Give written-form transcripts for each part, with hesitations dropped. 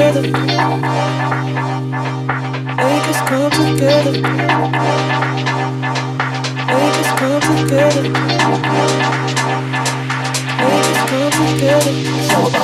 together. Make us come together. Make us come together. Make us come together.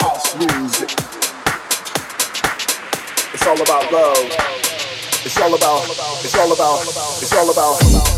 House music. It's all about, it's all about. It's all about, it's all about house music.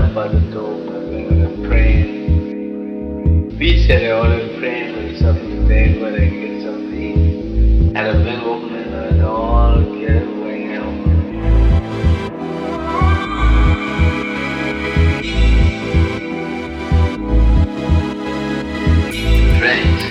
number 2, friend. We said a old friend or something there where I get something and a big opening and all get going out. Friends.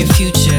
your future.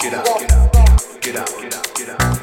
Get out, get out, get out, get out, get out, get out.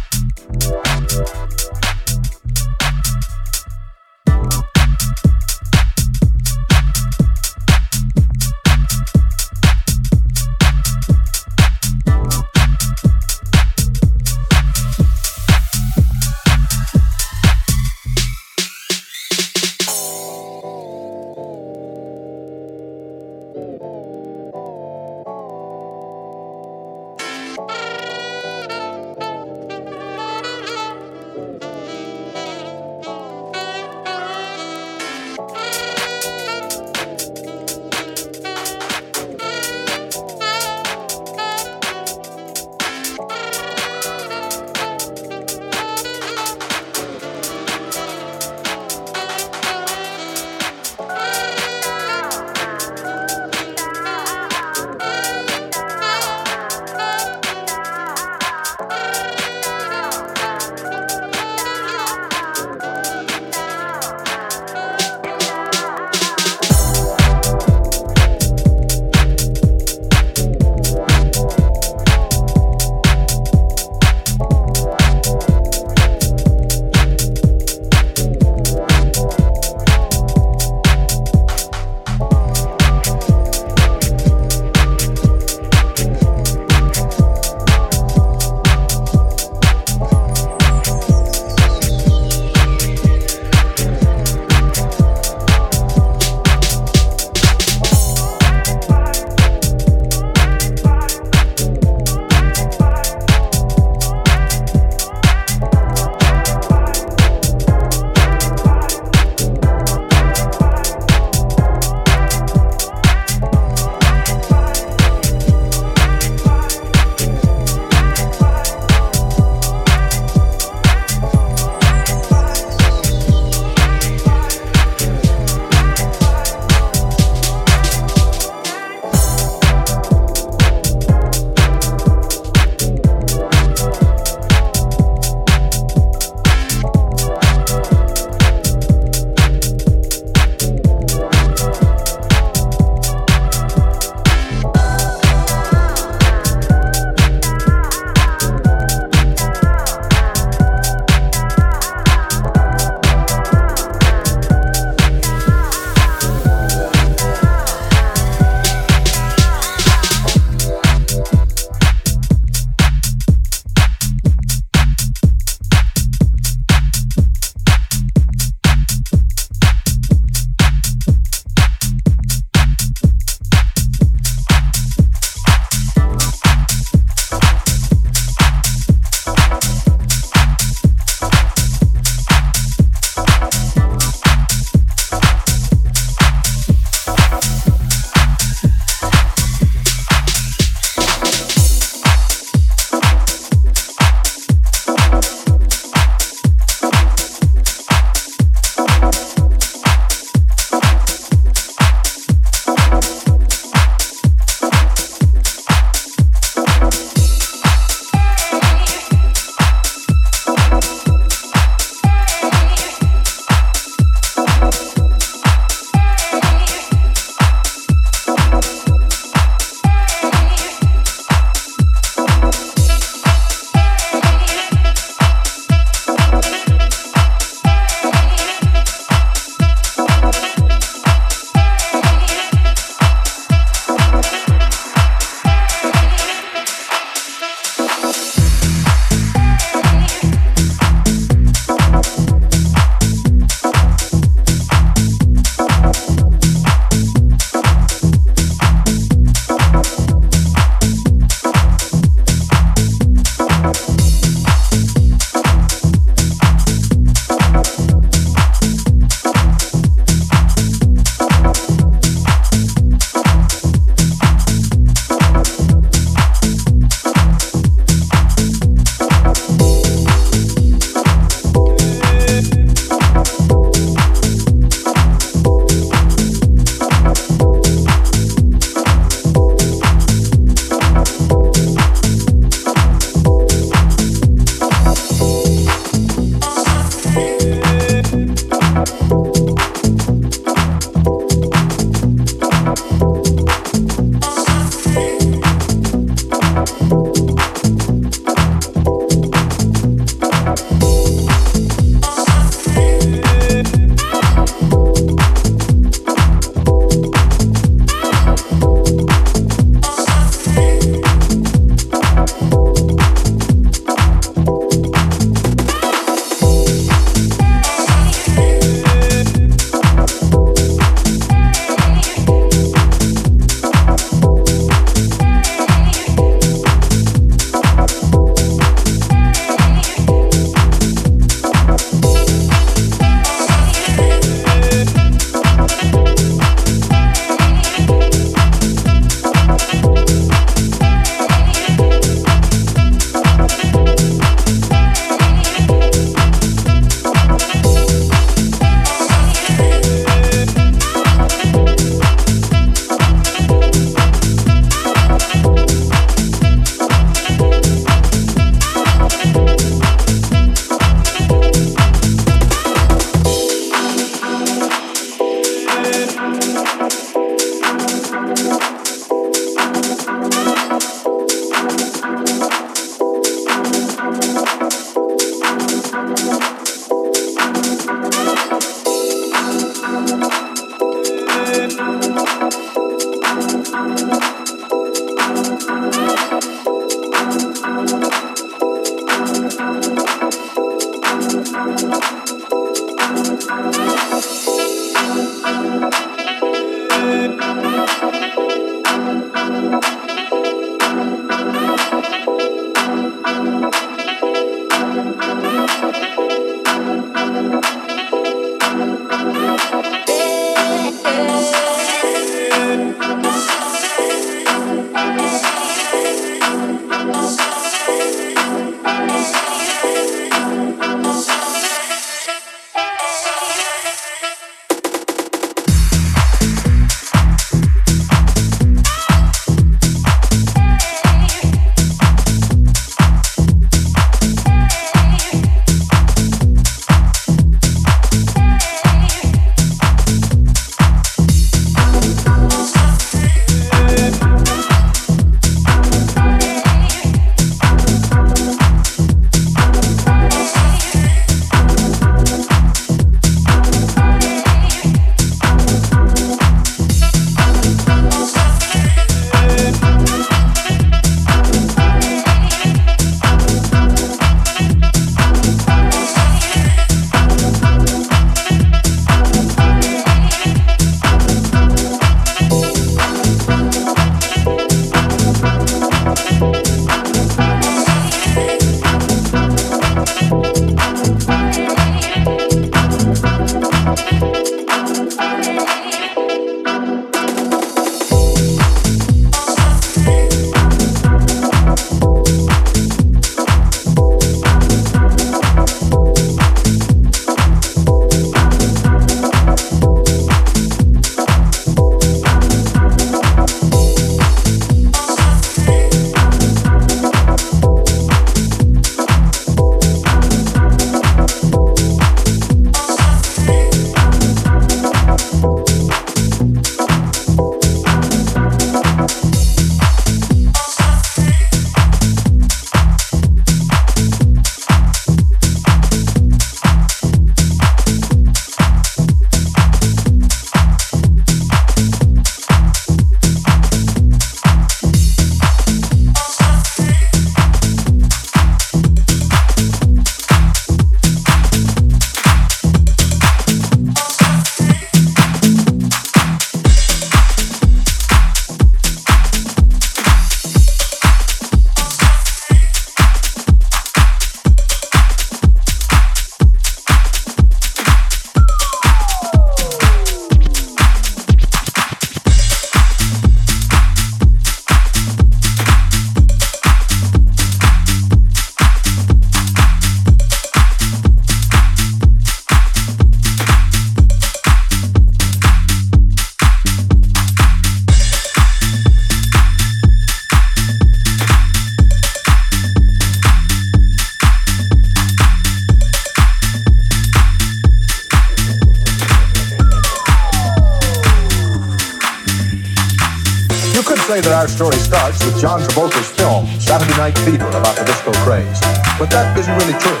say that our story starts with John Travolta's film, Saturday Night Fever, about the disco craze. But that isn't really true.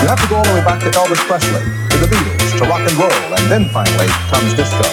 You have to go all the way back to Elvis Presley, to the Beatles, to rock and roll, and then finally comes disco.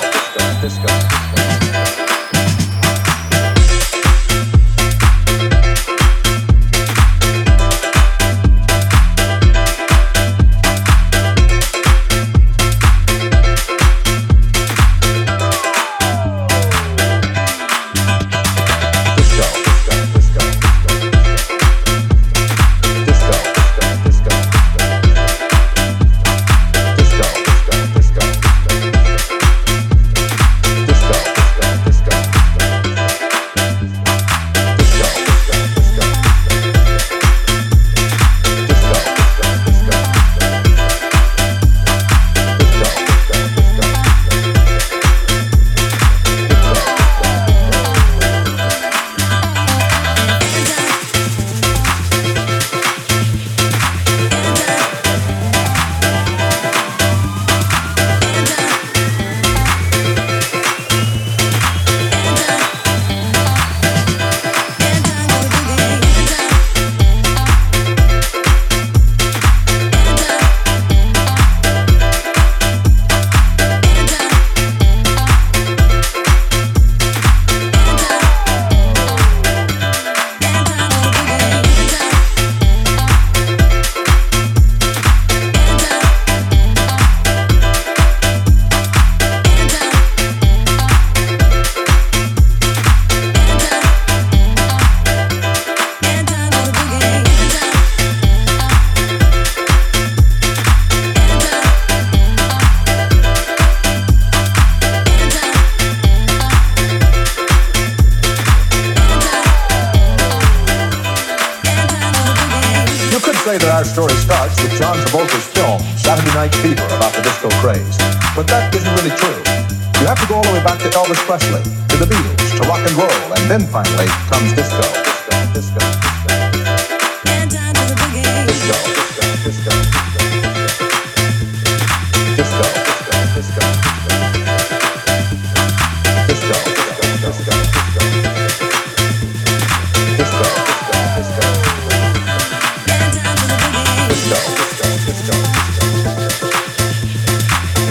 That our story starts with John Travolta's film, Saturday Night Fever, about the disco craze. But that isn't really true. You have to go all the way back to Elvis Presley, to the Beatles, to rock and roll, and then finally comes disco.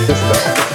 Let's go.